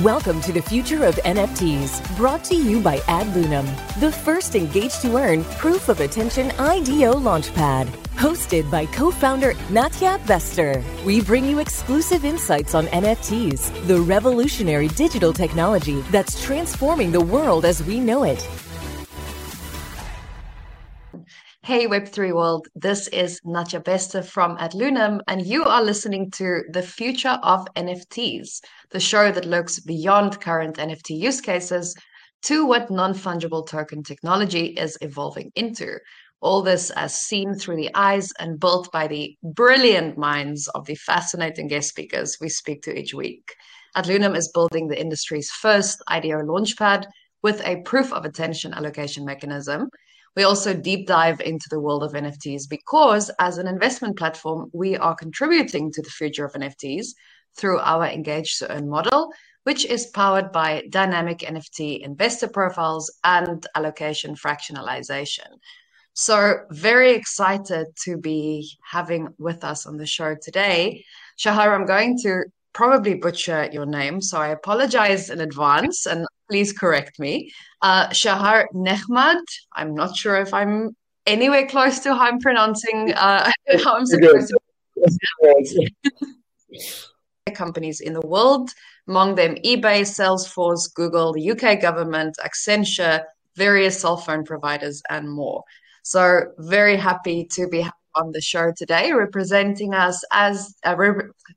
Welcome to the Future of NFTs, brought to you by AdLunam, the first engaged-to-earn proof-of-attention IDO launchpad. Hosted by co-founder Nadja Bester, we bring you exclusive insights on NFTs, the revolutionary digital technology that's transforming the world as we know it. Hey Web3 world, this is Nadja Bester from AdLunam, and you are listening to The Future of NFTs, the show that looks beyond current NFT use cases to what non-fungible token technology is evolving into. All this as seen through the eyes and built by the brilliant minds of the fascinating guest speakers we speak to each week. AdLunam is building the industry's first IDO launchpad with a proof of attention allocation mechanism. We also deep dive into the world of NFTs because, as an investment platform, we are contributing to the future of NFTs through our engage to earn model, which is powered by dynamic NFT investor profiles and allocation fractionalization. So very excited to be having with us on the show today. Shahar, I'm going to probably butcher your name, so I apologize in advance and please correct me. Shahar Nechmad. I'm not sure if I'm anywhere close to how I'm pronouncing how I'm supposed to companies in the world, among them eBay, Salesforce, Google, the UK government, Accenture, various cell phone providers, and more. So very happy to be on the show today, representing us as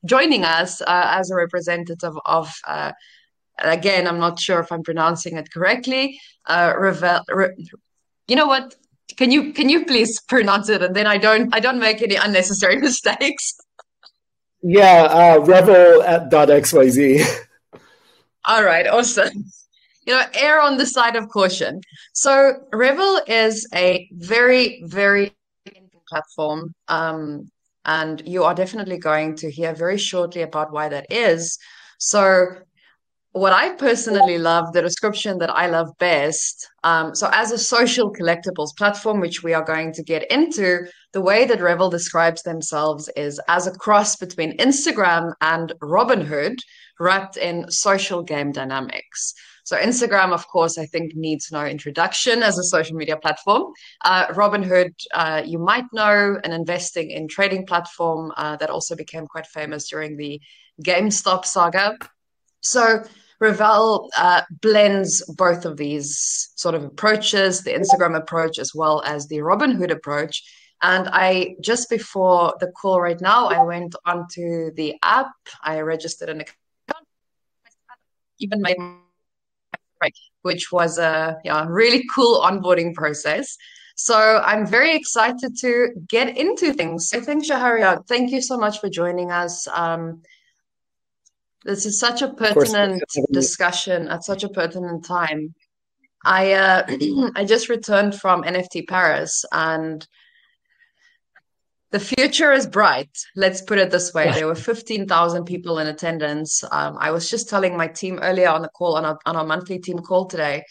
joining us as a representative of. Again, I'm not sure if I'm pronouncing it correctly. Revel, you know what? Can you please pronounce it, and then I don't make any unnecessary mistakes. Yeah, Revel.xyz. All right, awesome. You know, err on the side of caution. So Revel is a very, very platform, and you are definitely going to hear very shortly about why that is. So what I personally love, the description that I love best, so as a social collectibles platform, which we are going to get into, the way that Revel describes themselves is as a cross between Instagram and Robinhood wrapped in social game dynamics. So Instagram, of course, I think needs no introduction as a social media platform. Robinhood, you might know, an investing in trading platform that also became quite famous during the GameStop saga. So Revel blends both of these sort of approaches, the Instagram approach as well as the Robinhood approach. And I, just before the call right now, I went onto the app, I registered an account, even made which was a really cool onboarding process. So I'm very excited to get into things. So thanks, Shahar. Thank you so much for joining us. This is such a pertinent discussion at such a pertinent time. I just returned from NFT Paris, and the future is bright. Let's put it this way. There were 15,000 people in attendance. I was just telling my team earlier on the call, on our monthly team call today,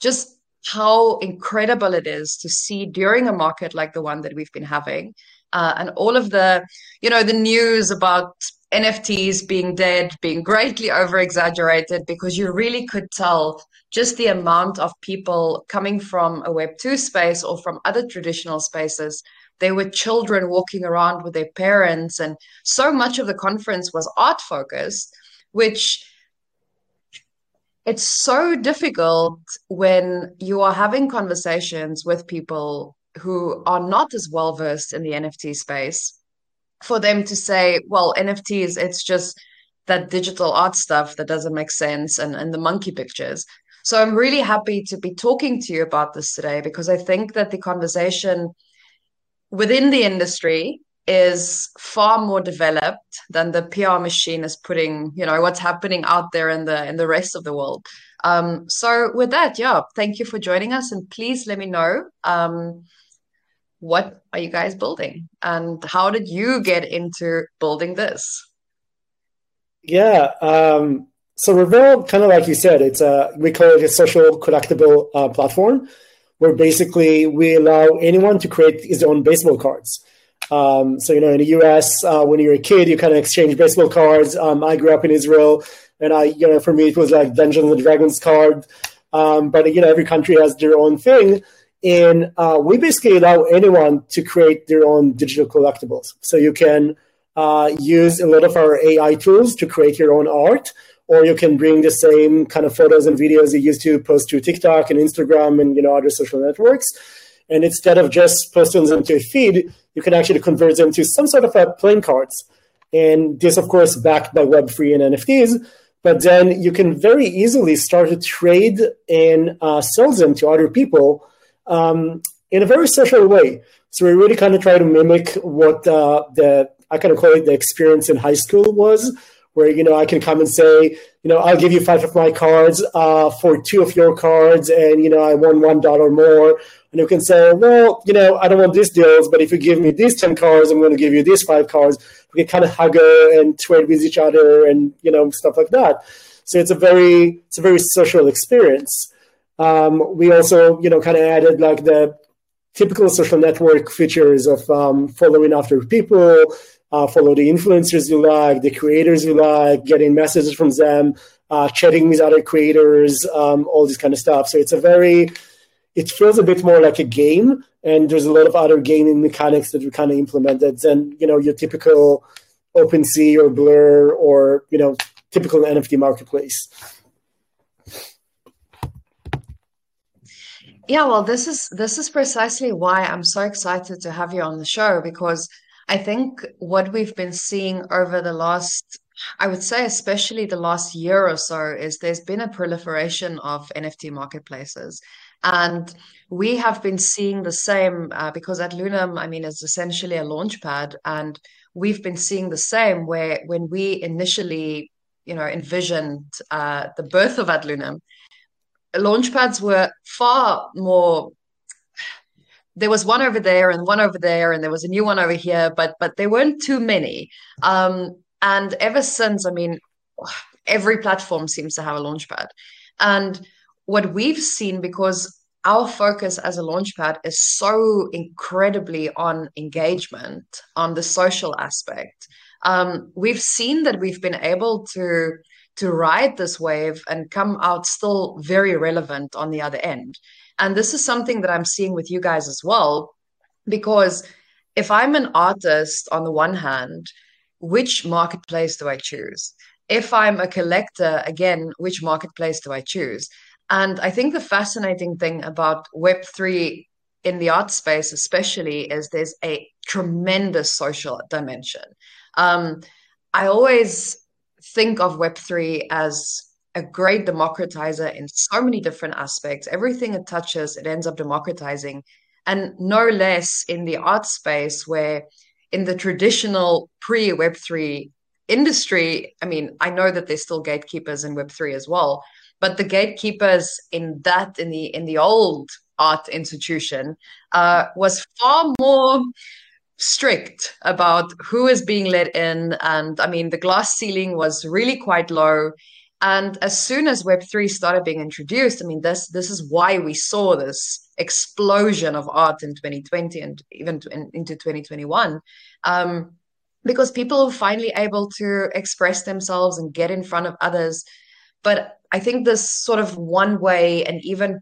just how incredible it is to see during a market like the one that we've been having, and all of the, the news about NFTs being dead, being greatly over-exaggerated, because you really could tell just the amount of people coming from a Web2 space or from other traditional spaces. There were children walking around with their parents, and so much of the conference was art-focused, which it's so difficult when you are having conversations with people who are not as well-versed in the NFT space, for them to say, well, NFTs, it's just that digital art stuff that doesn't make sense and the monkey pictures. So I'm really happy to be talking to you about this today, because I think that the conversation within the industry is far more developed than the PR machine is putting, what's happening out there in the rest of the world. So with that, thank you for joining us. And please let me know, what are you guys building, and how did you get into building this? Yeah, so Revel, kind of like you said, we call it a social collectible platform, where basically we allow anyone to create his own baseball cards. So, you know, in the US, when you're a kid, you kind of exchange baseball cards. I grew up in Israel, and for me, it was like Dungeons and Dragons card. But, every country has their own thing. And we basically allow anyone to create their own digital collectibles. So you can use a lot of our AI tools to create your own art, or you can bring the same kind of photos and videos you used to post to TikTok and Instagram and, other social networks. And instead of just posting them to a feed, you can actually convert them to some sort of playing cards. And this, of course, backed by Web3 and NFTs. But then you can very easily start to trade and sell them to other people in a very social way. So we really kind of try to mimic what I kind of call it the experience in high school was, where, I can come and say, I'll give you 5 of my cards for 2 of your cards, and, I won $1 more. And you can say, well, I don't want these deals, but if you give me these 10 cards, I'm going to give you these 5 cards. We can kind of haggle and trade with each other and, stuff like that. So it's a very social experience. We also, kind of added like the typical social network features of following after people, follow the influencers you like, the creators you like, getting messages from them, chatting with other creators, all this kind of stuff. So it feels a bit more like a game, and there's a lot of other gaming mechanics that we kind of implemented than, your typical OpenSea or Blur or, typical NFT marketplace. Yeah, well, this is precisely why I'm so excited to have you on the show, because I think what we've been seeing over the last, I would say especially the last year or so, is there's been a proliferation of NFT marketplaces. And we have been seeing the same because AdLunam, is essentially a launchpad. And we've been seeing the same where when we initially, envisioned the birth of AdLunam, launchpads were far more. There was one over there and one over there, and there was a new one over here, but there weren't too many. And ever since, every platform seems to have a launchpad. And what we've seen, because our focus as a launchpad is so incredibly on engagement, on the social aspect, we've seen that we've been able to ride this wave and come out still very relevant on the other end. And this is something that I'm seeing with you guys as well, because if I'm an artist on the one hand, which marketplace do I choose? If I'm a collector, again, which marketplace do I choose? And I think the fascinating thing about Web3 in the art space especially is there's a tremendous social dimension. I always think of Web3 as a great democratizer in so many different aspects. Everything it touches, it ends up democratizing. And no less in the art space, where in the traditional pre-Web3 industry, I know that there's still gatekeepers in Web3 as well, but the gatekeepers in the old art institution was far more strict about who is being let in. And the glass ceiling was really quite low. And as soon as Web3 started being introduced, this is why we saw this explosion of art in 2020 and even into 2021, because people were finally able to express themselves and get in front of others. But I think this sort of one way and even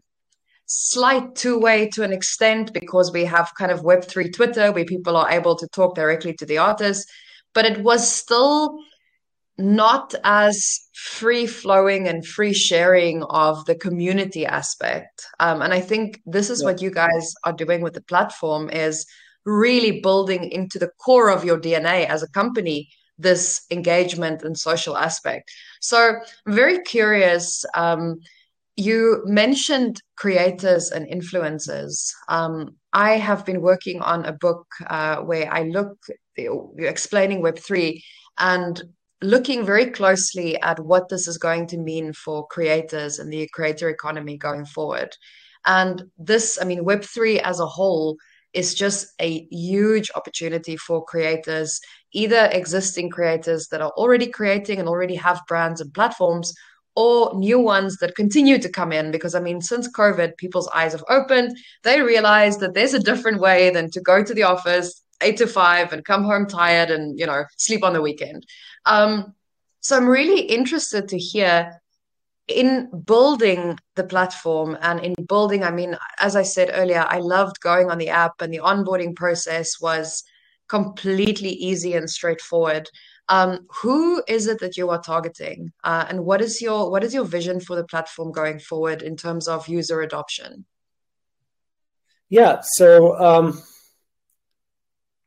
slight two-way to an extent, because we have kind of Web3 Twitter where people are able to talk directly to the artists, but it was still not as free-flowing and free-sharing of the community aspect. And I think this is what you guys are doing with the platform, is really building into the core of your DNA as a company this engagement and social aspect. So I'm very curious, you mentioned creators and influencers. I have been working on a book where I look, explaining Web3 and looking very closely at what this is going to mean for creators and the creator economy going forward. And this, Web3 as a whole is just a huge opportunity for creators, either existing creators that are already creating and already have brands and platforms, or new ones that continue to come in. Because, since COVID, people's eyes have opened. They realize that there's a different way than to go to the office, 8 to 5 and come home tired and, you know, sleep on the weekend. So I'm really interested to hear in building the platform and in building, I mean, as I said earlier, I loved going on the app and the onboarding process was completely easy and straightforward. Who is it that you are targeting, and what is your vision for the platform going forward in terms of user adoption? Yeah, so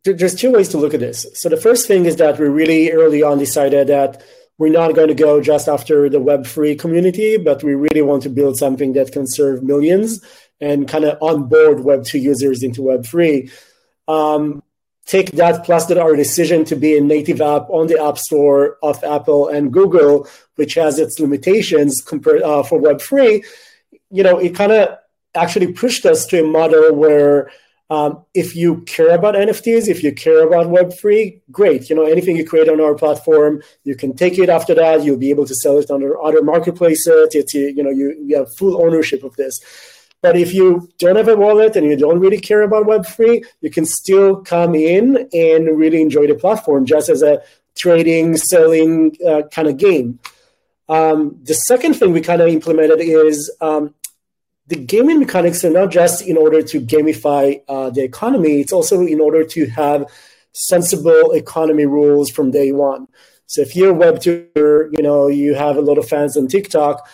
there's two ways to look at this. So the first thing is that we really early on decided that we're not going to go just after the Web3 community, but we really want to build something that can serve millions and kind of onboard Web2 users into Web3. Take that plus that our decision to be a native app on the App Store of Apple and Google, which has its limitations compared for Web3, you know, it kind of actually pushed us to a model where if you care about NFTs, if you care about Web3, great. You know, anything you create on our platform, you can take it after that. You'll be able to sell it on other marketplaces. It's, you know, you have full ownership of this. But if you don't have a wallet and you don't really care about Web3, you can still come in and really enjoy the platform just as a trading, selling kind of game. The second thing we kind of implemented is the gaming mechanics are not just in order to gamify the economy, it's also in order to have sensible economy rules from day one. So if you're a Web2er, you know, you have a lot of fans on TikTok,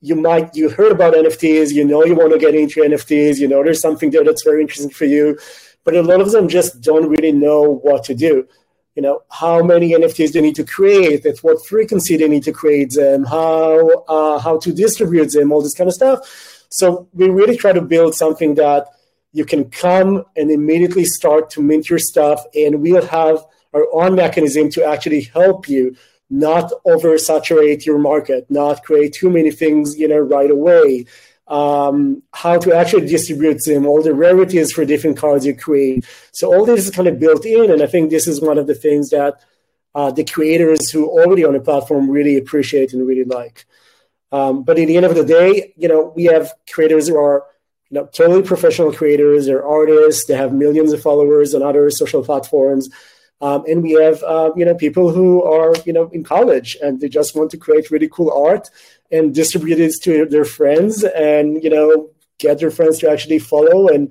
you heard about NFTs, you know you want to get into NFTs, you know there's something there that's very interesting for you, but a lot of them just don't really know what to do. You know, how many NFTs they need to create, at what frequency they need to create them, how to distribute them, all this kind of stuff. So we really try to build something that you can come and immediately start to mint your stuff, and we'll have our own mechanism to actually help you not oversaturate your market, not create too many things, you know, right away, how to actually distribute them, all the rarities for different cards you create. So all this is kind of built in, and I think this is one of the things that the creators who are already on the platform really appreciate and really like. But at the end of the day, you know, we have creators who are, you know, totally professional creators, they're artists, they have millions of followers on other social platforms. And we have, you know, people who are, you know, in college and they just want to create really cool art and distribute it to their friends and, you know, get their friends to actually follow and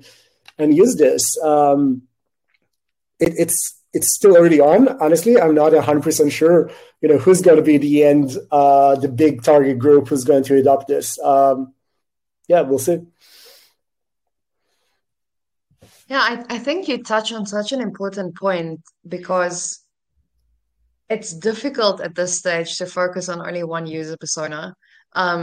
use this. It's still early on. Honestly, I'm not 100% sure, you know, who's going to be the end, the big target group who's going to adopt this. Yeah, we'll see. Yeah, I think you touch on such an important point because it's difficult at this stage to focus on only one user persona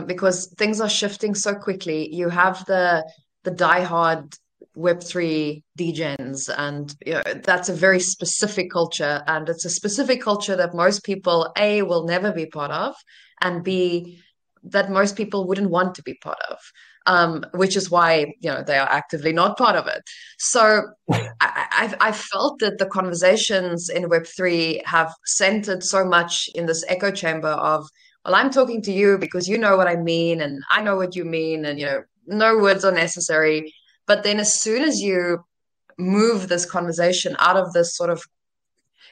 because things are shifting so quickly. You have the diehard Web3 degens, and you know, that's a very specific culture, and it's a specific culture that most people, A, will never be part of, and B, that most people wouldn't want to be part of. Which is why, you know, they are actively not part of it. So I felt that the conversations in Web3 have centered so much in this echo chamber of, well, I'm talking to you because you know what I mean and I know what you mean and, you know, no words are necessary. But then as soon as you move this conversation out of this sort of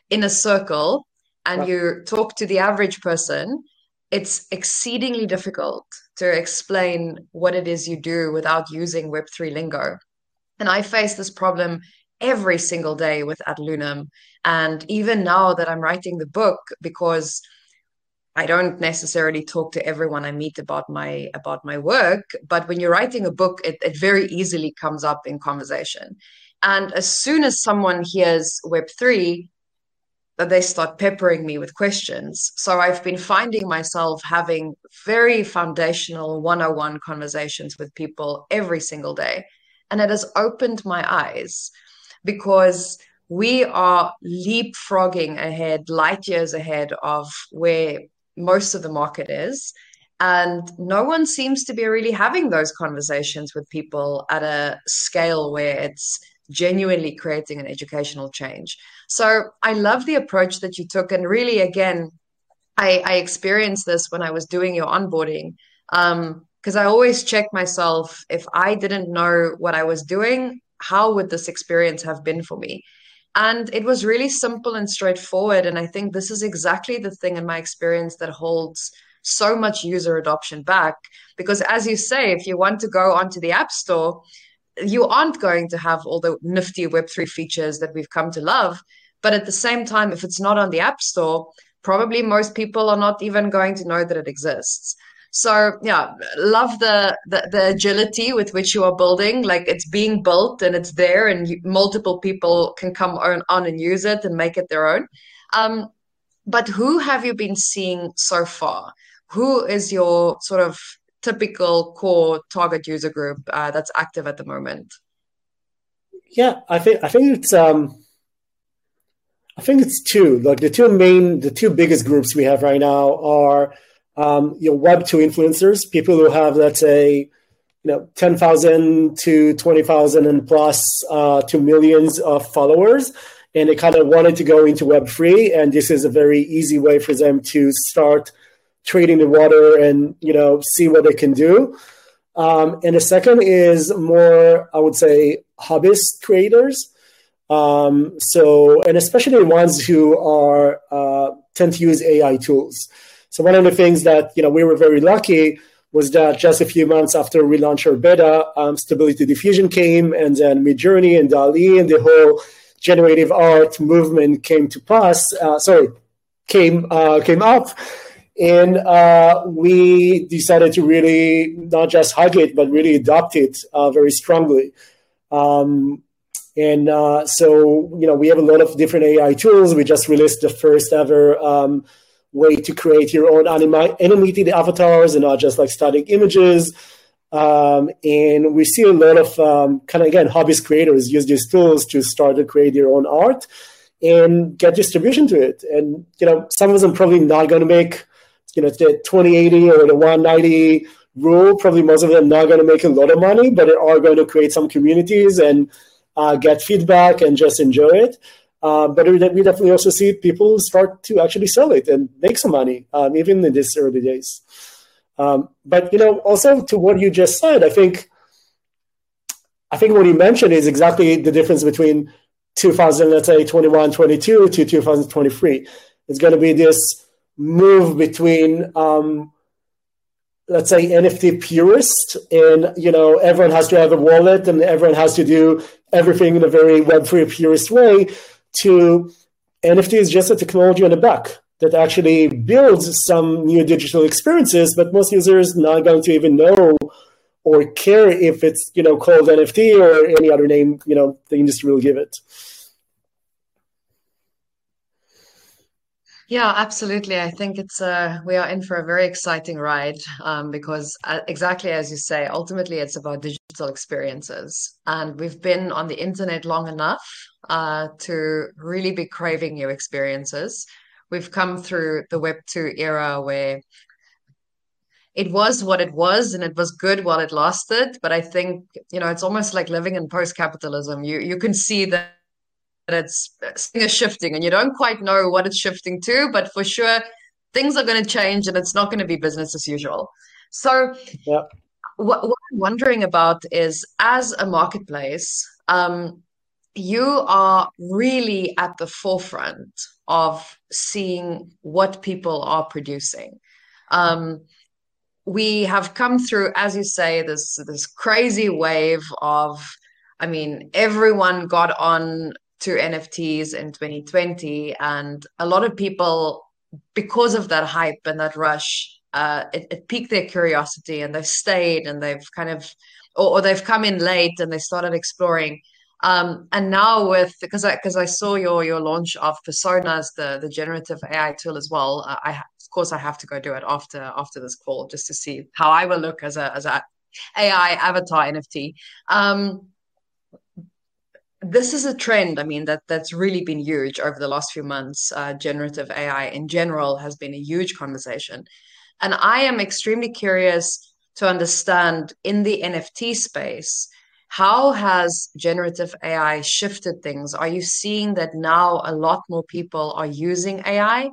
inner circle and you talk to the average person, it's exceedingly difficult to explain what it is you do without using Web3 lingo. And I face this problem every single day with AdLunam. And even now that I'm writing the book, because I don't necessarily talk to everyone I meet about my work, but when you're writing a book, it very easily comes up in conversation. And as soon as someone hears Web3, that they start peppering me with questions. So I've been finding myself having very foundational one-on-one conversations with people every single day. And it has opened my eyes because we are leapfrogging ahead, light years ahead of where most of the market is. And no one seems to be really having those conversations with people at a scale where it's genuinely creating an educational change. So I love the approach that you took. And really, again, I experienced this when I was doing your onboarding because I always check myself, if I didn't know what I was doing, how would this experience have been for me? And it was really simple and straightforward. And I think this is exactly the thing in my experience that holds so much user adoption back. Because as you say, if you want to go onto the App Store, you aren't going to have all the nifty Web3 features that we've come to love. But at the same time, if it's not on the App Store, probably most people are not even going to know that it exists. So yeah, love the agility with which you are building. Like, it's being built and it's there, and multiple people can come on and use it and make it their own. But who have you been seeing so far? Who is your sort of typical core target user group that's active at the moment? Yeah, I think it's two. Like, the two biggest groups we have right now are Web2 influencers, people who have, let's say, 10,000 to 20,000 and plus to millions of followers, and they kind of wanted to go into Web3, and this is a very easy way for them to start trading the water and see what they can do. And the second is more, I would say, hobbyist traders. And especially ones who are tend to use AI tools. So one of the things that we were very lucky was that just a few months after we launched our beta, Stability Diffusion came, and then Midjourney and DALL-E and the whole generative art movement came to pass. Came up, and we decided to really not just hug it, but really adopt it very strongly. We have a lot of different AI tools. We just released the first ever way to create your own animated avatars and not just like static images. And we see a lot of hobbyist creators use these tools to start to create their own art and get distribution to it. And, some of them probably not going to make, the 2080 or the 190 rule. Probably most of them not going to make a lot of money, but they are going to create some communities and get feedback and just enjoy it. But we definitely also see people start to actually sell it and make some money, even in these early days. Also to what you just said, I think what you mentioned is exactly the difference between 2021, 22 to 2023. It's going to be this move between, let's say, NFT purists and, everyone has to have a wallet and everyone has to do everything in a very Web3 purist way, to NFT is just a technology on the back that actually builds some new digital experiences, but most users not going to even know or care if it's called NFT or any other name the industry will give it. Yeah, absolutely. I think it's we are in for a very exciting ride because exactly as you say, ultimately it's about digital experiences, and we've been on the internet long enough to really be craving new experiences. We've come through the Web2 era where it was what it was, and it was good while it lasted. But I think, it's almost like living in post-capitalism. You can see that it's shifting, and you don't quite know what it's shifting to, but for sure things are going to change, and it's not going to be business as usual. So yeah. What I'm wondering about is, as a marketplace, you are really at the forefront of seeing what people are producing. We have come through, as you say, this crazy wave of, everyone got on to NFTs in 2020, and a lot of people, because of that hype and that rush, it piqued their curiosity, and they've stayed, and they've they've come in late and they started exploring. And now because I saw your launch of Personas, the generative AI tool as well. Of course I have to go do it after this call just to see how I will look as a AI avatar NFT. This is a trend, that's really been huge over the last few months. Generative AI in general has been a huge conversation. And I am extremely curious to understand, in the NFT space, how has generative AI shifted things? Are you seeing that now a lot more people are using AI?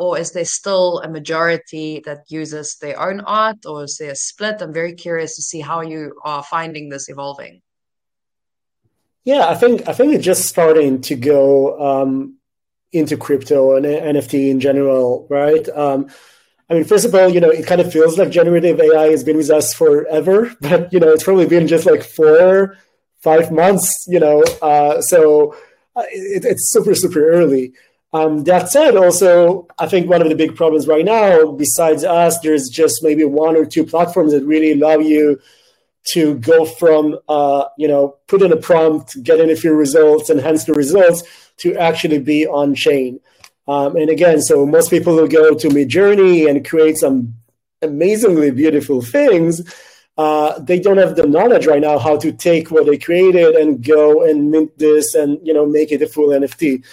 Or is there still a majority that uses their own art, or is there a split? I'm very curious to see how you are finding this evolving. Yeah, I think it's just starting to go into crypto and NFT in general, right? I mean, first of all, it kind of feels like generative AI has been with us forever, but it's probably been just like 4-5 months, so it's super, super early. That said, also, I think one of the big problems right now, besides us, there's just maybe 1 or 2 platforms that really allow you to go from, put in a prompt, get in a few results, enhance the results, to actually be on chain. And again, so most people will go to Midjourney and create some amazingly beautiful things. They don't have the knowledge right now how to take what they created and go and mint this and, make it a full NFT.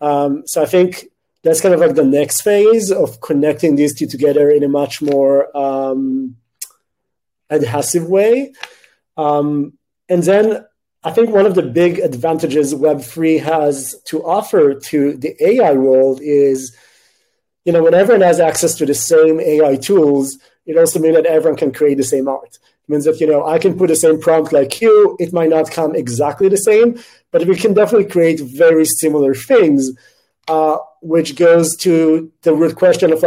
So I think that's kind of like the next phase of connecting these two together in a much more adhesive way. And then I think one of the big advantages Web3 has to offer to the AI world is, when everyone has access to the same AI tools, it also means that everyone can create the same art. It means that, I can put the same prompt like you. It might not come exactly the same, but we can definitely create very similar things, which goes to the root question of,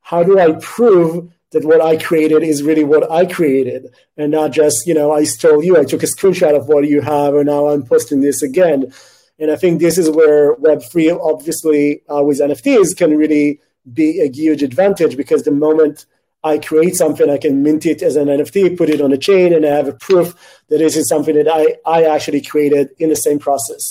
how do I prove that what I created is really what I created and not just, I stole you. I took a screenshot of what you have, and now I'm posting this again. And I think this is where Web3, obviously, with NFTs can really be a huge advantage, because the moment I create something, I can mint it as an NFT, put it on a chain, and I have a proof that this is something that I actually created in the same process.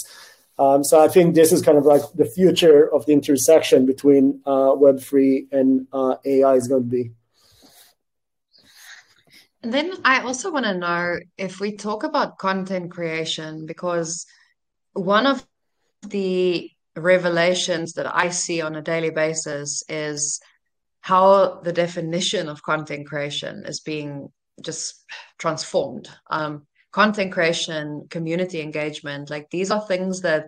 So I think this is kind of like the future of the intersection between Web3 and AI is going to be. And then I also want to know if we talk about content creation, because one of the revelations that I see on a daily basis is how the definition of content creation is being just transformed. Content creation, community engagement, these are things that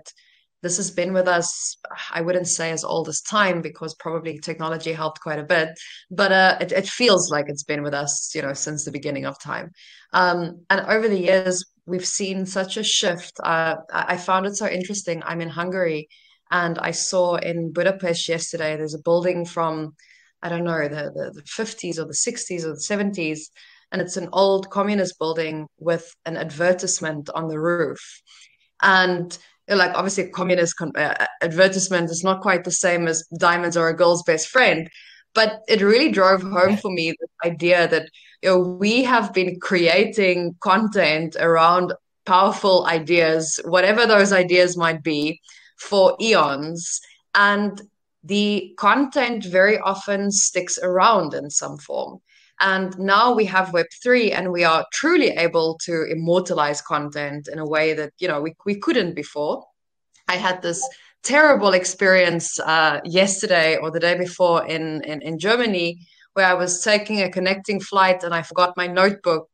this has been with us, I wouldn't say as old as time, because probably technology helped quite a bit, but it feels like it's been with us, since the beginning of time. And over the years, we've seen such a shift. I found it so interesting. I'm in Hungary, and I saw in Budapest yesterday, there's a building from, I don't know, the 50s or the 60s or the 70s. And it's an old communist building with an advertisement on the roof. And obviously a communist advertisement is not quite the same as diamonds are a girl's best friend. But it really drove home for me the idea that we have been creating content around powerful ideas, whatever those ideas might be, for eons. And the content very often sticks around in some form. And now we have Web3, and we are truly able to immortalize content in a way that, we couldn't before. I had this terrible experience yesterday or the day before in Germany, where I was taking a connecting flight and I forgot my notebook,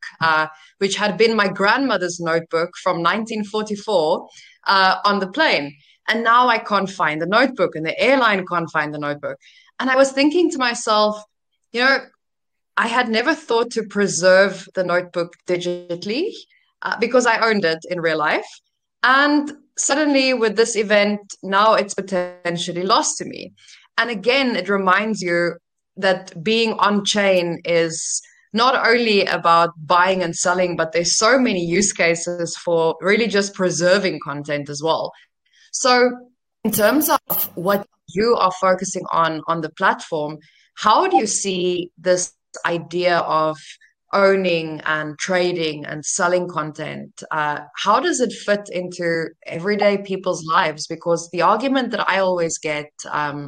which had been my grandmother's notebook from 1944, on the plane. And now I can't find the notebook, and the airline can't find the notebook. And I was thinking to myself, I had never thought to preserve the notebook digitally, because I owned it in real life. And suddenly with this event, now it's potentially lost to me. And again, it reminds you that being on chain is not only about buying and selling, but there's so many use cases for really just preserving content as well. So in terms of what you are focusing on the platform, how do you see this idea of owning and trading and selling content? How does it fit into everyday people's lives? Because the argument that I always get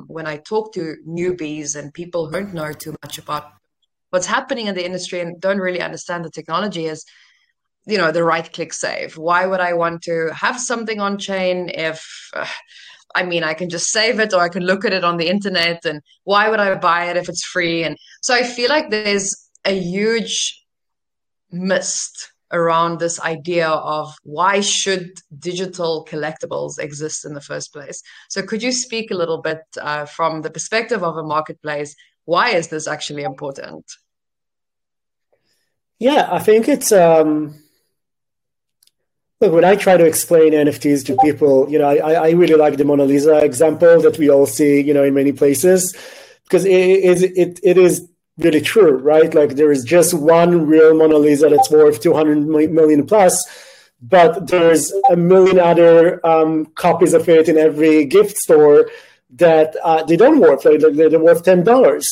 when I talk to newbies and people who don't know too much about what's happening in the industry and don't really understand the technology is, the right-click save. Why would I want to have something on chain if, I can just save it, or I can look at it on the internet, and why would I buy it if it's free? And so I feel like there's a huge mist around this idea of why should digital collectibles exist in the first place? So could you speak a little bit from the perspective of a marketplace, why is this actually important? Yeah, I think it's Look, when I try to explain NFTs to people, I really like the Mona Lisa example that we all see, in many places, because it is really true, right? Like there is just one real Mona Lisa that's worth 200 million plus, but there's a million other copies of it in every gift store that they don't worth. Like, they're worth $10.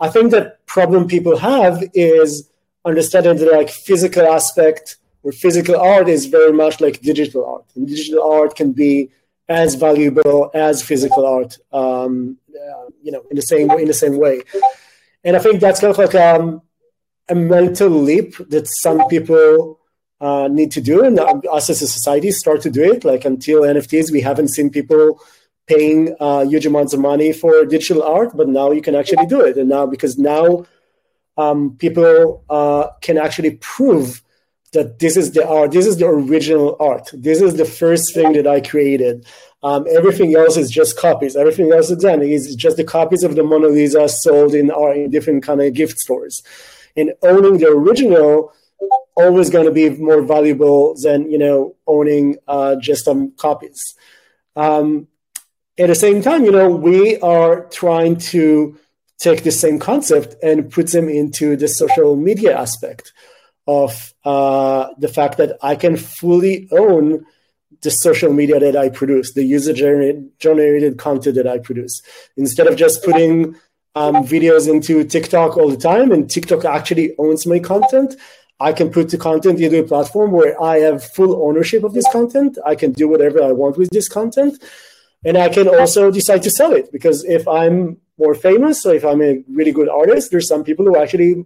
I think that problem people have is understanding the physical aspect, where physical art is very much like digital art. And digital art can be as valuable as physical art, in the same way. And I think that's kind of like a mental leap that some people need to do, and us as a society start to do it. Like until NFTs, we haven't seen people paying huge amounts of money for digital art, but now you can actually do it. And now, because now people can actually prove that this is the art, this is the original art. This is the first thing that I created. Everything else is just copies. Everything else is just the copies of the Mona Lisa sold in different kind of gift stores. And owning the original always going to be more valuable than, owning just some copies. At the same time, we are trying to take the same concept and put them into the social media aspect of the fact that I can fully own the social media that I produce, the user-generated content that I produce. Instead of just putting videos into TikTok all the time, and TikTok actually owns my content, I can put the content into a platform where I have full ownership of this content. I can do whatever I want with this content. And I can also decide to sell it, because if I'm more famous, or if I'm a really good artist, there's some people who actually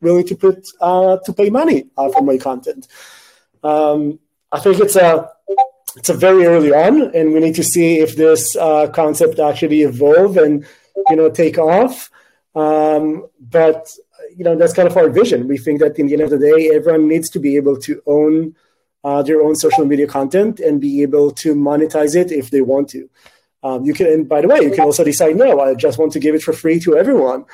willing to put to pay money for my content. I think it's a very early on, and we need to see if this concept actually evolve and take off. But that's kind of our vision. We think that in the end of the day, everyone needs to be able to own their own social media content and be able to monetize it if they want to. You can, and by the way, you can also decide, no, I just want to give it for free to everyone.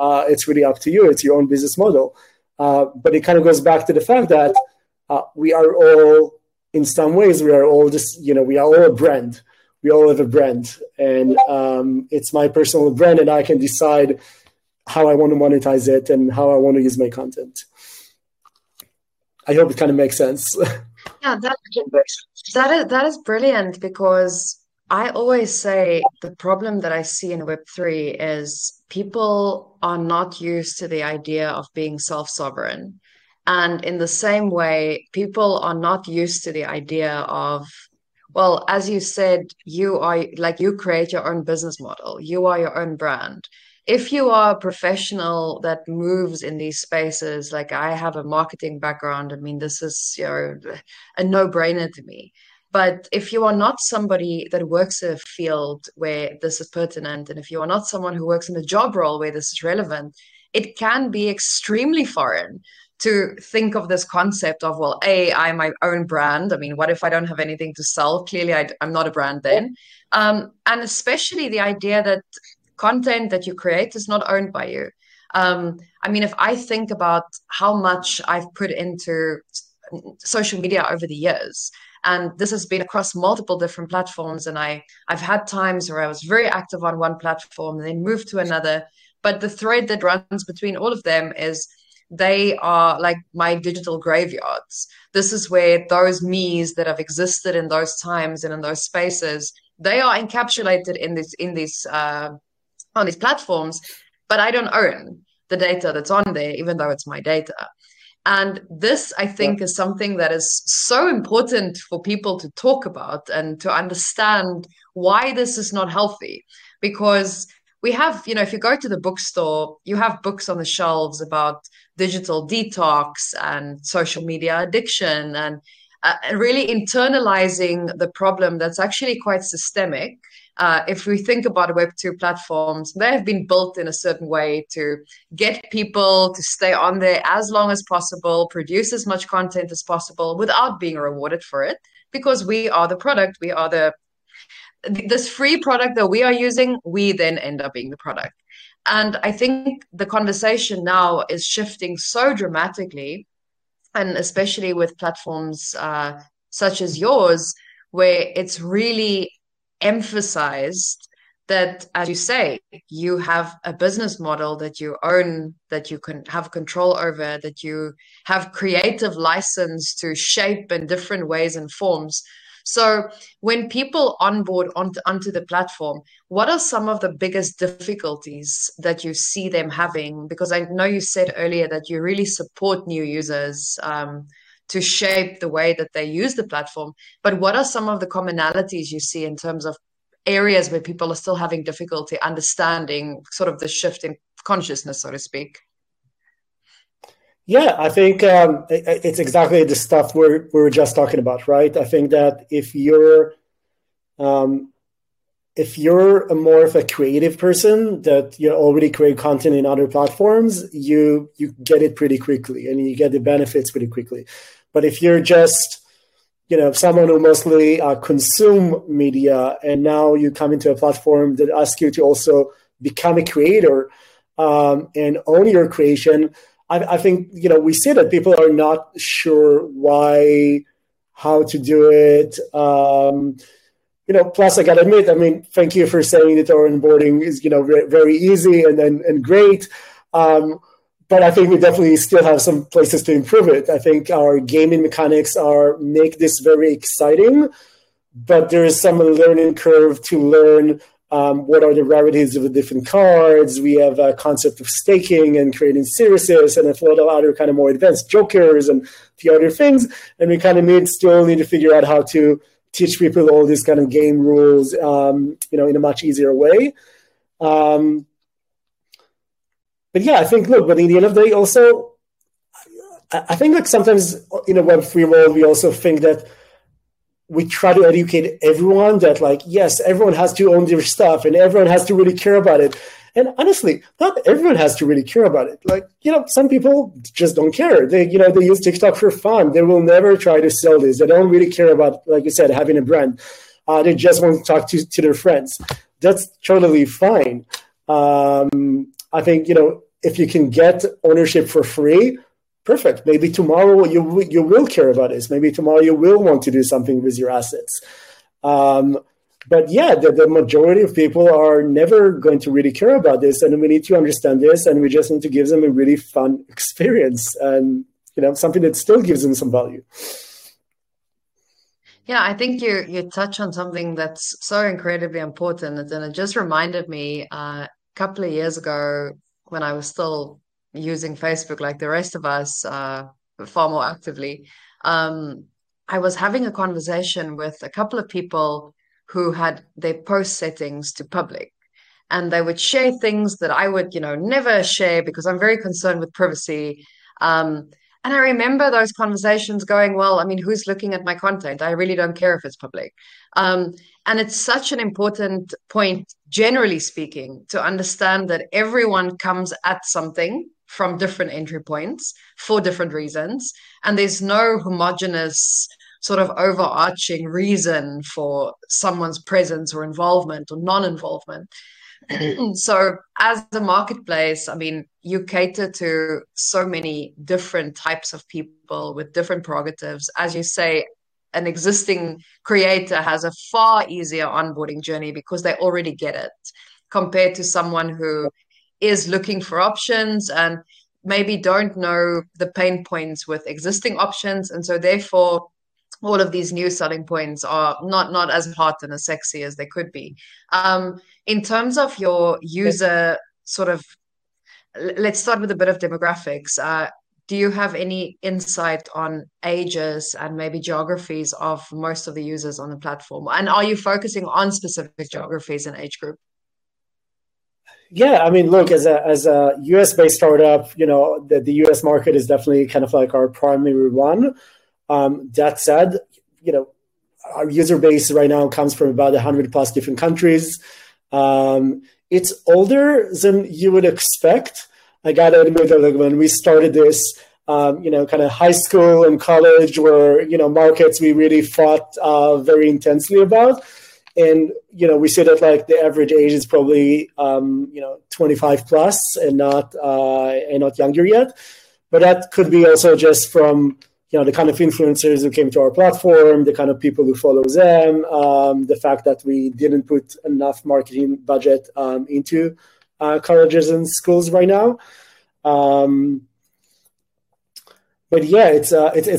It's really up to you. It's your own business model. But it kind of goes back to the fact that we are all, in some ways, we are all a brand. We all have a brand. And it's my personal brand, and I can decide how I want to monetize it and how I want to use my content. I hope it kind of makes sense. Yeah, that is brilliant, because I always say the problem that I see in Web3 is people are not used to the idea of being self-sovereign. And in the same way, people are not used to the idea of, well, as you said, you create your own business model. You are your own brand. If you are a professional that moves in these spaces, like I have a marketing background, I mean, this is a no-brainer to me. But if you are not somebody that works in a field where this is pertinent, and if you are not someone who works in a job role where this is relevant, it can be extremely foreign to think of this concept of, well, A, I'm my own brand. I mean, what if I don't have anything to sell? Clearly, I'm not a brand then. And especially the idea that content that you create is not owned by you. I mean, if I think about how much I've put into social media over the years, and this has been across multiple different platforms, and I've had times where I was very active on one platform and then moved to another. But the thread that runs between all of them is they are like my digital graveyards. This is where those me's that have existed in those times and in those spaces, they are encapsulated on these platforms, but I don't own the data that's on there, even though it's my data. And this, I think, is something that is so important for people to talk about and to understand why this is not healthy. Because we have, if you go to the bookstore, you have books on the shelves about digital detox and social media addiction and really internalizing the problem that's actually quite systemic. If we think about Web2 platforms, they have been built in a certain way to get people to stay on there as long as possible, produce as much content as possible without being rewarded for it, because we are the product. We are this free product that we are using. We then end up being the product. And I think the conversation now is shifting so dramatically, and especially with platforms such as yours, where it's really emphasized that, as you say, you have a business model that you own, that you can have control over, that you have creative license to shape in different ways and forms. So when people onboard onto the platform, what are some of the biggest difficulties that you see them having? Because I know you said earlier that you really support new users to shape the way that they use the platform. But what are some of the commonalities you see in terms of areas where people are still having difficulty understanding sort of the shift in consciousness, so to speak? Yeah, I think it's exactly the stuff we were just talking about, right? I think that if you're a more of a creative person that you already create content in other platforms, you get it pretty quickly and you get the benefits pretty quickly. But if you're just someone who mostly consume media, and now you come into a platform that asks you to also become a creator and own your creation. I think, we see that people are not sure why, how to do it. Plus I got to admit, thank you for saying that our onboarding is, very easy and great. But I think we definitely still have some places to improve it. I think our gaming mechanics make this very exciting, but there is some learning curve to learn what are the rarities of the different cards. We have a concept of staking and creating series and a lot of other kind of more advanced jokers and a few other things. And we kind of need to figure out how to teach people all these kind of game rules, in a much easier way. But yeah, I think, but in the end of the day, also, I think sometimes in a Web3 world, we also think that we try to educate everyone that yes, everyone has to own their stuff and everyone has to really care about it. And honestly, not everyone has to really care about it. Some people just don't care. They use TikTok for fun. They will never try to sell this. They don't really care about, like you said, having a brand. They just want to talk to their friends. That's totally fine. I think, if you can get ownership for free, perfect. Maybe tomorrow you will care about this. Maybe tomorrow you will want to do something with your assets. But yeah, the majority of people are never going to really care about this, and we need to understand this, and we just need to give them a really fun experience and something that still gives them some value. Yeah, I think you touch on something that's so incredibly important, and it just reminded me a couple of years ago when I was still using Facebook like the rest of us, far more actively, I was having a conversation with a couple of people who had their post settings to public, and they would share things that I would, never share because I'm very concerned with privacy. And I remember those conversations going, well, who's looking at my content? I really don't care if it's public. And it's such an important point, generally speaking, to understand that everyone comes at something from different entry points for different reasons. And there's no homogeneous sort of overarching reason for someone's presence or involvement or non-involvement. So as the marketplace, you cater to so many different types of people with different prerogatives. As you say, an existing creator has a far easier onboarding journey because they already get it, compared to someone who is looking for options and maybe don't know the pain points with existing options. And so therefore, all of these new selling points are not as hot and as sexy as they could be. In terms of your user sort of, let's start with a bit of demographics. Do you have any insight on ages and maybe geographies of most of the users on the platform? And are you focusing on specific geographies and age group? Yeah, as a US-based startup, the US market is definitely kind of like our primary one. That said, our user base right now comes from about 100 plus different countries. It's older than you would expect. I got to admit that when we started this, kind of high school and college were, markets we really fought very intensely about. And, we see that the average age is probably, 25 plus and not younger yet. But that could be also just from you know, the kind of influencers who came to our platform, the kind of people who follow them, the fact that we didn't put enough marketing budget into colleges and schools right now. But yeah, it's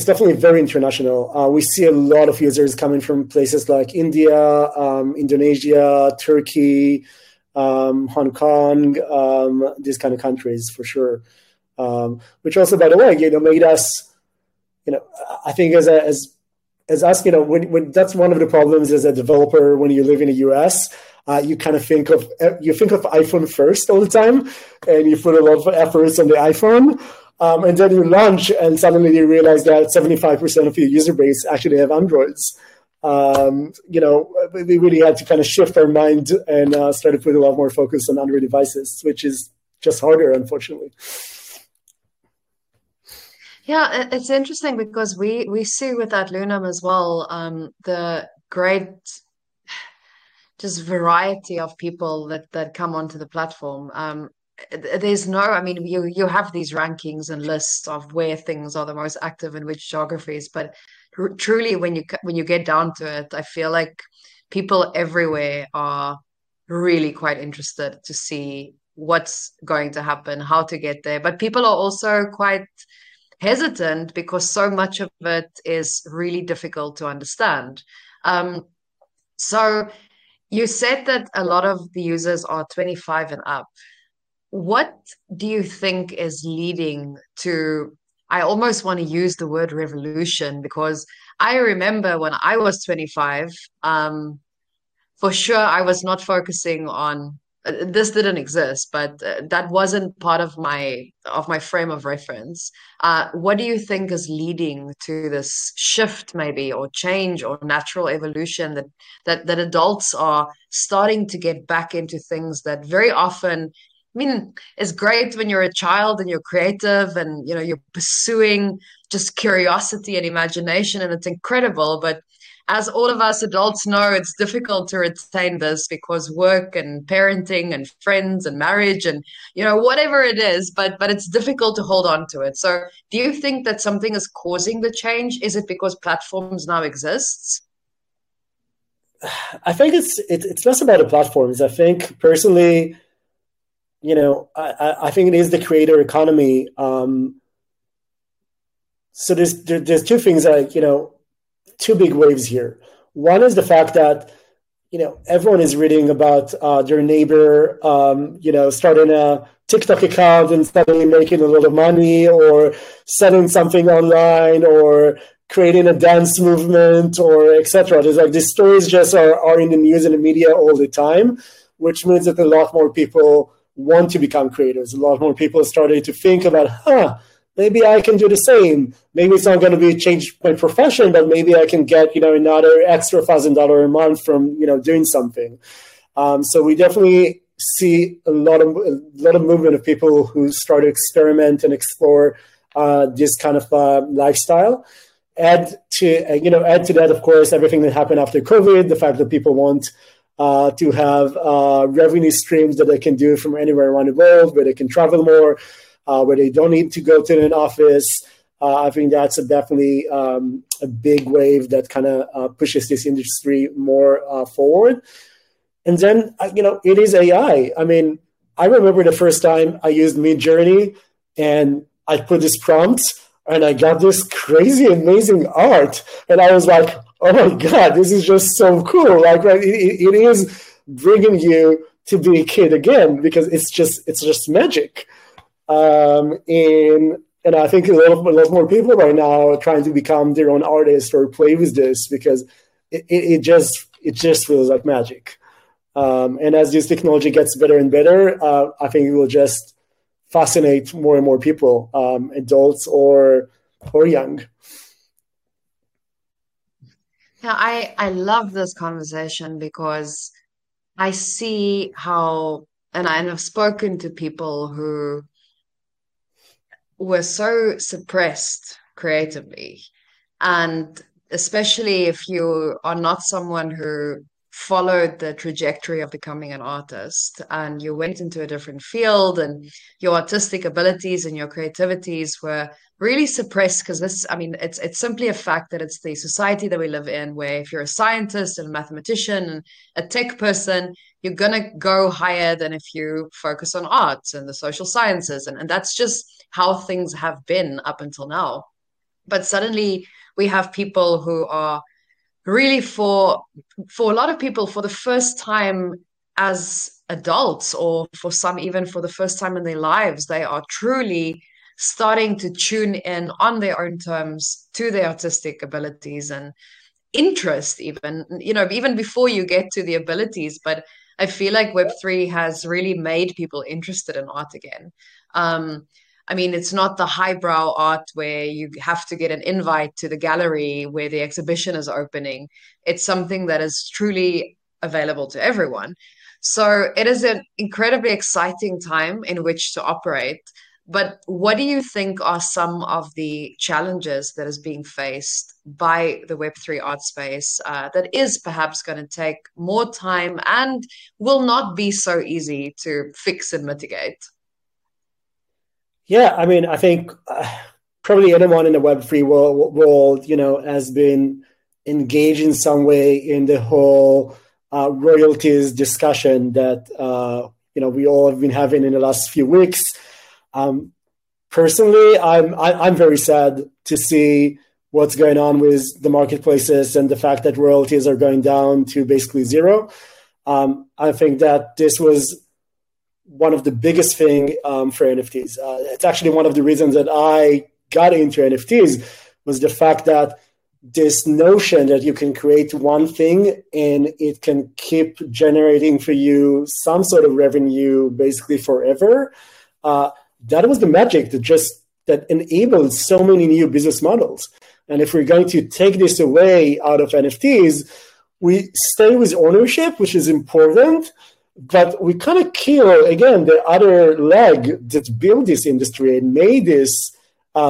definitely very international. We see a lot of users coming from places like India, Indonesia, Turkey, Hong Kong, these kind of countries for sure. Which also, by the way, you know, made us, you know, I think as us, you know, when that's one of the problems as a developer when you live in the US. You kind of think of iPhone first all the time, and you put a lot of efforts on the iPhone. And then you launch, and suddenly you realize that 75% of your user base actually have Androids. You know, we really had to kind of shift our mind and start to put a lot more focus on Android devices, which is just harder, unfortunately. Yeah, it's interesting because we see with AdLunam as well the great just variety of people that come onto the platform. There's no, I mean, you have these rankings and lists of where things are the most active in which geographies, but truly when you get down to it, I feel like people everywhere are really quite interested to see what's going to happen, how to get there. But people are also quite hesitant because so much of it is really difficult to understand. So you said that a lot of the users are 25 and up. What do you think is leading to, I almost want to use the word revolution, because I remember when I was 25, for sure I was not focusing on, this didn't exist, but that wasn't part of my frame of reference. What do you think is leading to this shift maybe, or change, or natural evolution that adults are starting to get back into things that very often, I mean, it's great when you're a child and you're creative and, you know, you're pursuing just curiosity and imagination, and it's incredible. But as all of us adults know, it's difficult to retain this because work and parenting and friends and marriage and, you know, whatever it is, but it's difficult to hold on to it. So do you think that something is causing the change? Is it because platforms now exist? I think it's less about the platforms. I think personally, you know, I think it is the creator economy. So there's two things, like, you know, two big waves here. One is the fact that, you know, everyone is reading about their neighbor, you know, starting a TikTok account and suddenly making a lot of money, or selling something online, or creating a dance movement, or etc. There's like these stories just are in the news and the media all the time, which means that a lot more people want to become creators. A lot more people started to think about, maybe I can do the same. Maybe it's not going to be change my profession, but maybe I can get, you know, another extra $1,000 a month from, you know, doing something. So we definitely see a lot of movement of people who start to experiment and explore this kind of lifestyle. Add to that, of course, everything that happened after COVID, the fact that people want to have revenue streams that they can do from anywhere around the world, where they can travel more, where they don't need to go to an office. I think that's definitely a big wave that kind of pushes this industry more forward. And then, you know, it is AI. I mean, I remember the first time I used Midjourney, and I put this prompt and I got this crazy, amazing art. And I was like, oh my God, this is just so cool. Like, right, it is bringing you to be a kid again, because it's just magic. And I think a lot more people right now are trying to become their own artists or play with this, because it just feels like magic. And as this technology gets better and better, I think it will just fascinate more and more people, adults or young. Now, I love this conversation because I see how, and I've spoken to people who were so suppressed creatively. And especially if you are not someone who followed the trajectory of becoming an artist, and you went into a different field, and your artistic abilities and your creativities were really suppressed, because this, I mean, it's simply a fact that it's the society that we live in, where if you're a scientist and a mathematician and a tech person, you're gonna go higher than if you focus on arts and the social sciences, and that's just how things have been up until now. But suddenly we have people who are really, for a lot of people, for the first time as adults, or for some even for the first time in their lives, they are truly starting to tune in on their own terms to their artistic abilities and interest, even, you know, even before you get to the abilities. But I feel like Web3 has really made people interested in art again. I mean, it's not the highbrow art where you have to get an invite to the gallery where the exhibition is opening. It's something that is truly available to everyone. So it is an incredibly exciting time in which to operate. But what do you think are some of the challenges that is being faced by the Web3 art space that is perhaps going to take more time and will not be so easy to fix and mitigate? Yeah, I mean, I think probably anyone in the Web3 world, you know, has been engaged in some way in the whole royalties discussion that, you know, we all have been having in the last few weeks. Personally, I'm very sad to see what's going on with the marketplaces and the fact that royalties are going down to basically zero. I think that this was one of the biggest thing for NFTs. It's actually one of the reasons that I got into NFTs was the fact that this notion that you can create one thing and it can keep generating for you some sort of revenue basically forever. That was the magic that enabled so many new business models. And if we're going to take this away out of NFTs, we stay with ownership, which is important, but we kind of kill, again, the other leg that built this industry and made this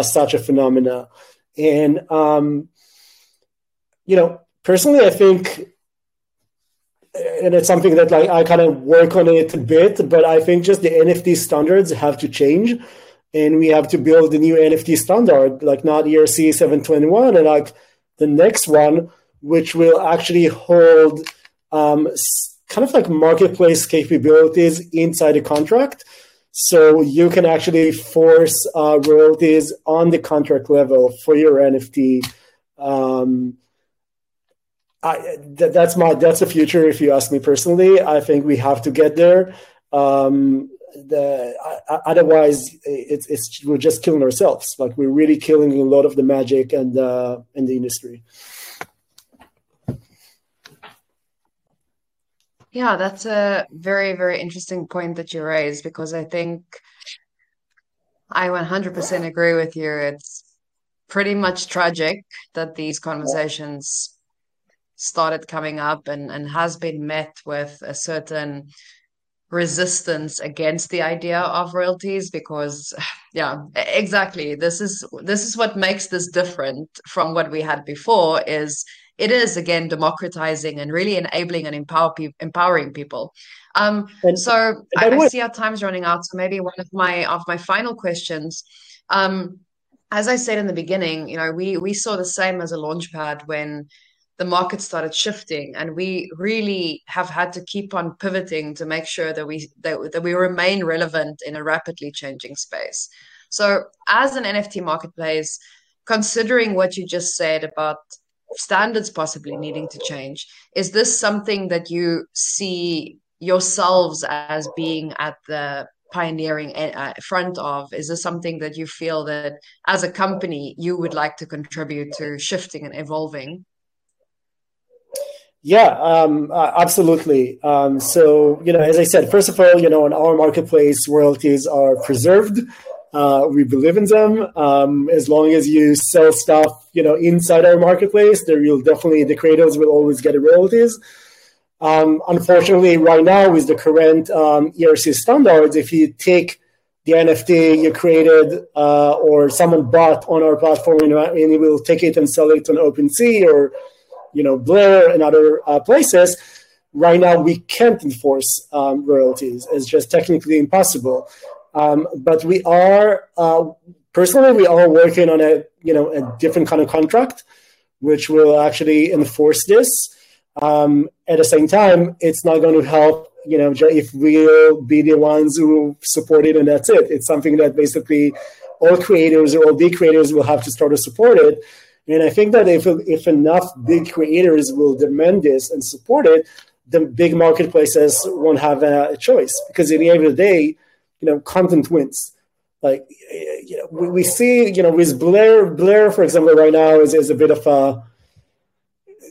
such a phenomena. And, you know, personally, I think, and it's something that like I kind of work on it a bit, but I think just the NFT standards have to change. And we have to build a new NFT standard, like not ERC-721, and like the next one, which will actually hold kind of like marketplace capabilities inside a contract. So you can actually force royalties on the contract level for your NFT. That's the future, if you ask me personally. I think we have to get there. Otherwise, we're just killing ourselves. Like, we're really killing a lot of the magic and the industry. Yeah, that's a very, very interesting point that you raised, because I think I 100% agree with you. It's pretty much tragic that these conversations started coming up and has been met with a certain resistance against the idea of royalties, because, yeah, exactly. This is what makes this different from what we had before is it is, again, democratizing and really enabling and empowering people. I see our time's running out, so maybe one of my final questions. As I said in the beginning, you know, we saw the same as a launchpad when the market started shifting, and we really have had to keep on pivoting to make sure that we remain relevant in a rapidly changing space. So, as an NFT marketplace, considering what you just said about standards possibly needing to change, is this something that you see yourselves as being at the pioneering front of? Is this something that you feel that as a company you would like to contribute to shifting and evolving? Yeah, absolutely. So, you know, as I said, first of all, you know, in our marketplace, royalties are preserved. We believe in them. As long as you sell stuff, you know, inside our marketplace, the creators will always get royalties. Unfortunately, right now with the current ERC standards, if you take the NFT you created or someone bought on our platform and you will take it and sell it on OpenSea or, you know, Blur and other places, Right now, we can't enforce royalties. It's just technically impossible. But we are, personally, we are working on a different kind of contract, which will actually enforce this. At the same time, it's not going to help, if we'll be the ones who support it and that's it. It's something that basically all creators or all big creators will have to start to support it. And I think that if enough big creators will demand this and support it, the big marketplaces won't have a choice, because at the end of the day, content wins. Like, we see, with Blur, for example, right now is a bit of a,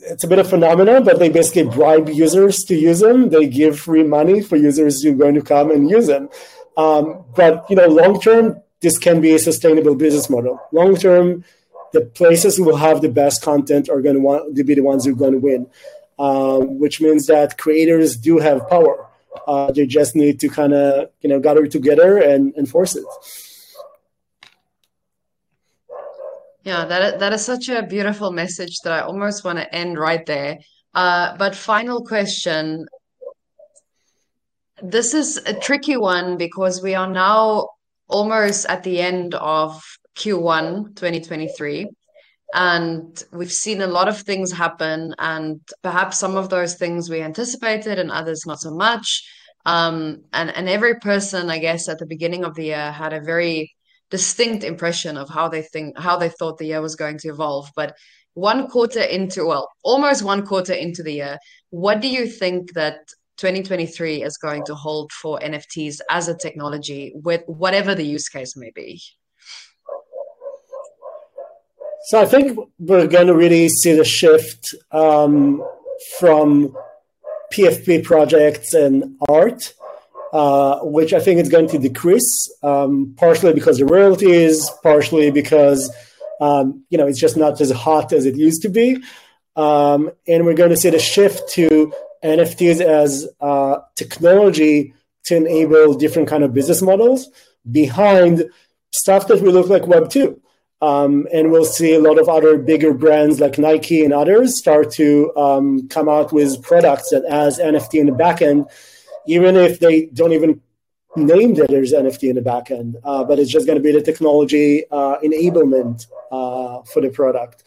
it's a bit of a phenomenon, but they basically bribe users to use them. They give free money for users who are going to come and use them. But, long-term, this can be a sustainable business model. Long-term, the places who will have the best content are going to want to be the ones who are going to win, which means that creators do have power. They just need to kind of, gather together and enforce it. Yeah, that is such a beautiful message that I almost want to end right there. But final question. This is a tricky one because we are now almost at the end of Q1 2023, and we've seen a lot of things happen, and perhaps some of those things we anticipated and others not so much. And every person, I guess, at the beginning of the year had a very distinct impression of how they thought the year was going to evolve. But almost one quarter into the year, what do you think that 2023 is going to hold for NFTs as a technology, with whatever the use case may be? So I think we're going to really see the shift from PFP projects and art, which I think is going to decrease, partially because of royalties, partially because, it's just not as hot as it used to be. And we're going to see the shift to NFTs as technology to enable different kind of business models behind stuff that will look like Web 2. And we'll see a lot of other bigger brands like Nike and others start to come out with products that has NFT in the back end, even if they don't even name that there's NFT in the back end. But it's just going to be the technology enablement for the product.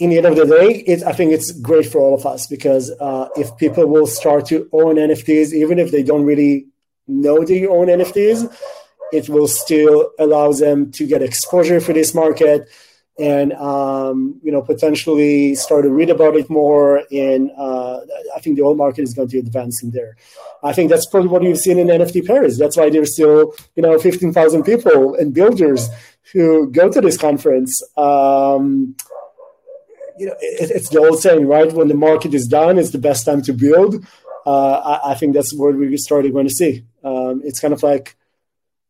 In the end of the day, I think it's great for all of us, because if people will start to own NFTs, even if they don't really know they own NFTs, it will still allow them to get exposure for this market and, potentially start to read about it more. And I think the whole market is going to advance in there. I think that's probably what you've seen in NFT Paris. That's why there's still, 15,000 people and builders who go to this conference. It's the old saying, right? When the market is down, it's the best time to build. I think that's what we started going to see. It's kind of like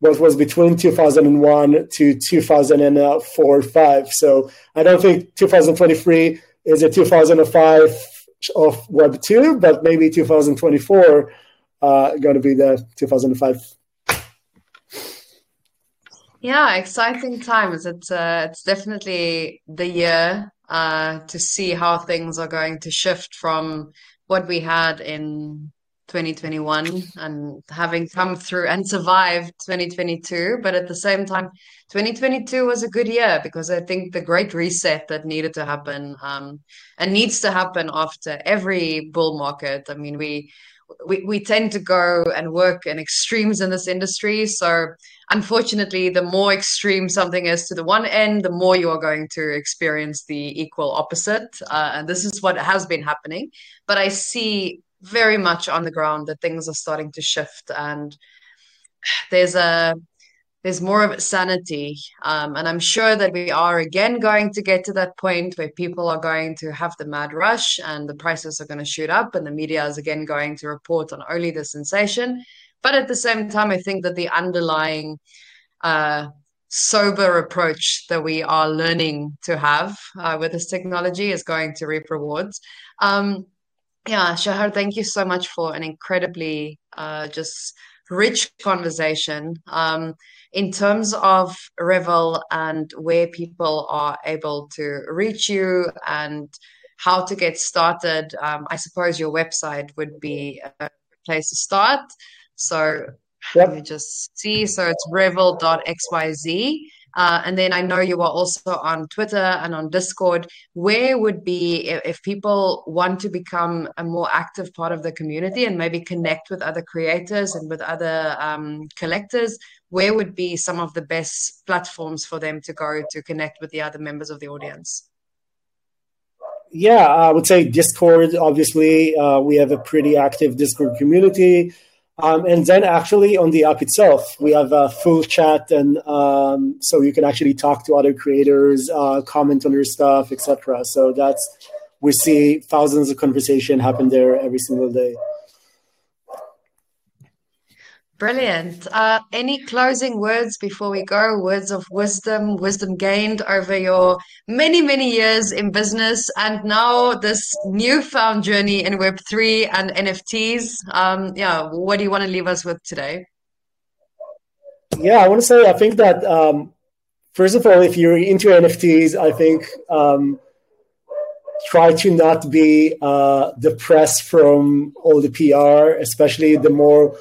what was between 2001 to 2004 or 5. So I don't think 2023 is a 2005 of Web 2, but maybe 2024 going to be the 2005. Yeah, exciting times. It's definitely the year to see how things are going to shift from what we had in 2021 and having come through and survived 2022. But at the same time, 2022 was a good year, because I think the great reset that needed to happen and needs to happen after every bull market. I mean, we tend to go and work in extremes in this industry. So unfortunately, the more extreme something is to the one end, the more you are going to experience the equal opposite. And this is what has been happening. But I see very much on the ground that things are starting to shift, and there's more of a sanity. And I'm sure that we are again going to get to that point where people are going to have the mad rush and the prices are going to shoot up and the media is again going to report on only the sensation. But at the same time, I think that the underlying sober approach that we are learning to have with this technology is going to reap rewards. Yeah, Shahar, thank you so much for an incredibly just rich conversation. In terms of Revel and where people are able to reach you and how to get started, I suppose your website would be a place to start. So let me just see. So it's Revel.xyz. And then I know you are also on Twitter and on Discord. Where would be, if people want to become a more active part of the community and maybe connect with other creators and with other collectors, where would be some of the best platforms for them to go to connect with the other members of the audience? Yeah, I would say Discord, obviously. We have a pretty active Discord community. And then actually on the app itself, we have a full chat, and so you can actually talk to other creators, comment on their stuff, etc. So that's, we see thousands of conversations happen there every single day. Brilliant. Any closing words before we go? Words of wisdom, wisdom gained over your many, many years in business and now this newfound journey in Web3 and NFTs. Yeah, what do you want to leave us with today? Yeah, I want to say, I think that, first of all, if you're into NFTs, I think try to not be depressed from all the PR, especially the more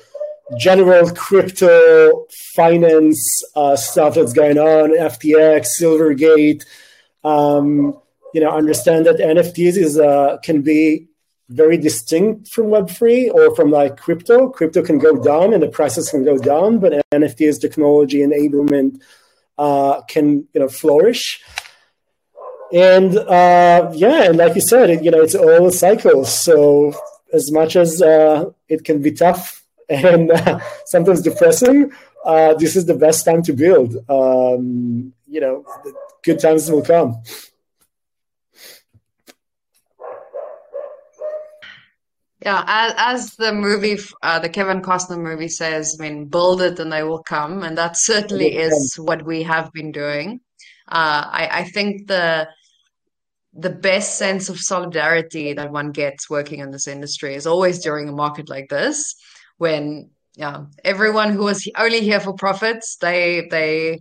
general crypto finance stuff that's going on, FTX, Silvergate. You know, understand that NFTs is can be very distinct from Web3 or from like crypto. Crypto can go down and the prices can go down, but NFTs technology enablement can, you know, flourish. And yeah, and like you said, it, you know, it's all cycles. So as much as it can be tough and sometimes depressing, this is the best time to build. You know, good times will come. Yeah, as the movie, the Kevin Costner movie says, I mean, build it and they will come. And that certainly is what we have been doing. I think the best sense of solidarity that one gets working in this industry is always during a market like this, when everyone who was only here for profits, they've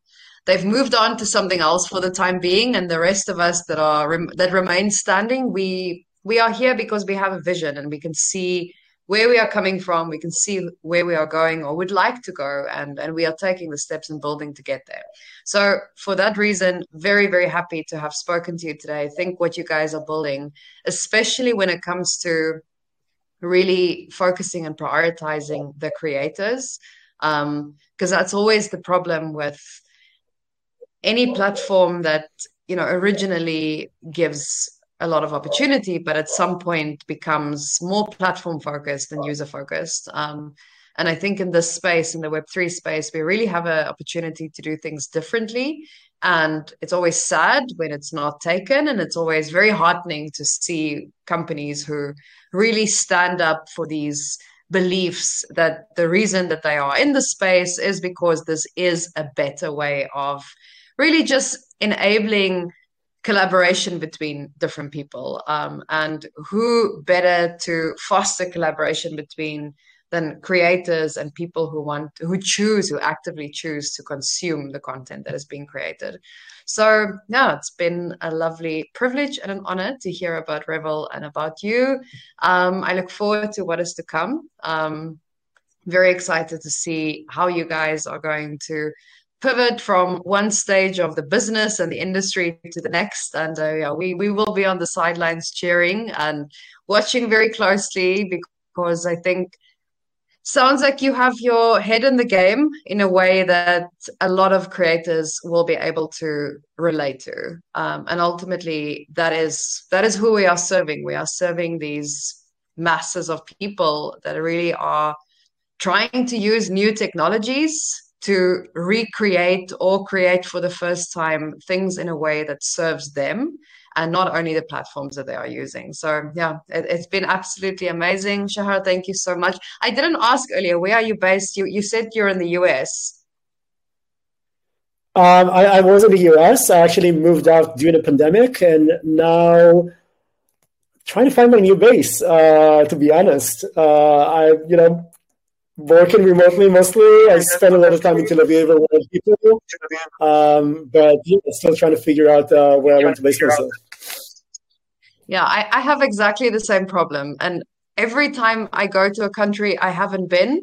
moved on to something else for the time being, and the rest of us that remain standing, we are here because we have a vision and we can see where we are coming from, we can see where we are going or would like to go, and we are taking the steps and building to get there. So for that reason, very, very happy to have spoken to you today. I think what you guys are building, especially when it comes to really focusing and prioritizing the creators, because that's always the problem with any platform that, you know, originally gives a lot of opportunity, but at some point becomes more platform focused than user focused. And I think in this space, in the Web3 space, we really have an opportunity to do things differently. And it's always sad when it's not taken. And it's always very heartening to see companies who really stand up for these beliefs that the reason that they are in the space is because this is a better way of really just enabling collaboration between different people. And who better to foster collaboration between than creators and people who actively choose to consume the content that is being created. So yeah, it's been a lovely privilege and an honor to hear about Revel and about you. I look forward to what is to come. Very excited to see how you guys are going to pivot from one stage of the business and the industry to the next. And yeah, we will be on the sidelines cheering and watching very closely, because I think sounds like you have your head in the game in a way that a lot of creators will be able to relate to. And ultimately, that is who we are serving. We are serving these masses of people that really are trying to use new technologies to recreate or create for the first time things in a way that serves them, and not only the platforms that they are using. So yeah, it's been absolutely amazing. Shahar, thank you so much. I didn't ask earlier, where are you based? You said you're in the US. I was in the US. I actually moved out during the pandemic, and now trying to find my new base, to be honest. I, you know, working remotely mostly. I spend a lot of time in Tel Aviv with a lot of people, but yeah, still trying to figure out where I want to base myself. Yeah, I have exactly the same problem. And every time I go to a country I haven't been,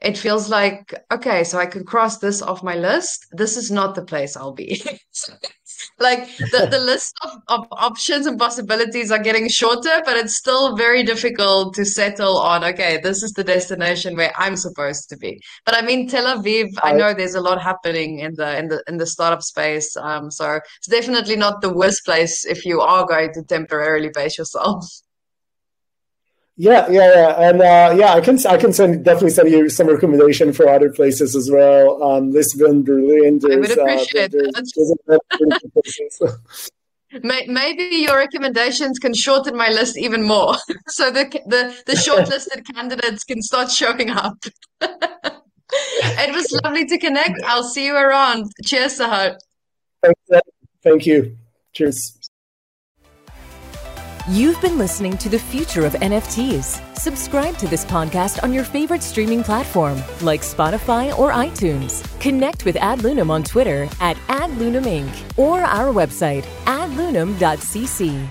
it feels like, okay, so I can cross this off my list. This is not the place I'll be. Like the list of options and possibilities are getting shorter, but it's still very difficult to settle on, okay, this is the destination where I'm supposed to be. But I mean, Tel Aviv, I know there's a lot happening in the startup space. So it's definitely not the worst place if you are going to temporarily base yourself. Yeah, and yeah, I can definitely send you some recommendation for other places as well. Lisbon, Berlin. I would appreciate that. Maybe your recommendations can shorten my list even more, so the shortlisted candidates can start showing up. It was lovely to connect. I'll see you around. Cheers, Shahar. Thank you. Cheers. You've been listening to The Future of NFTs. Subscribe to this podcast on your favorite streaming platform, like Spotify or iTunes. Connect with AdLunam on Twitter @AdLunam Inc. or our website, adlunam.cc.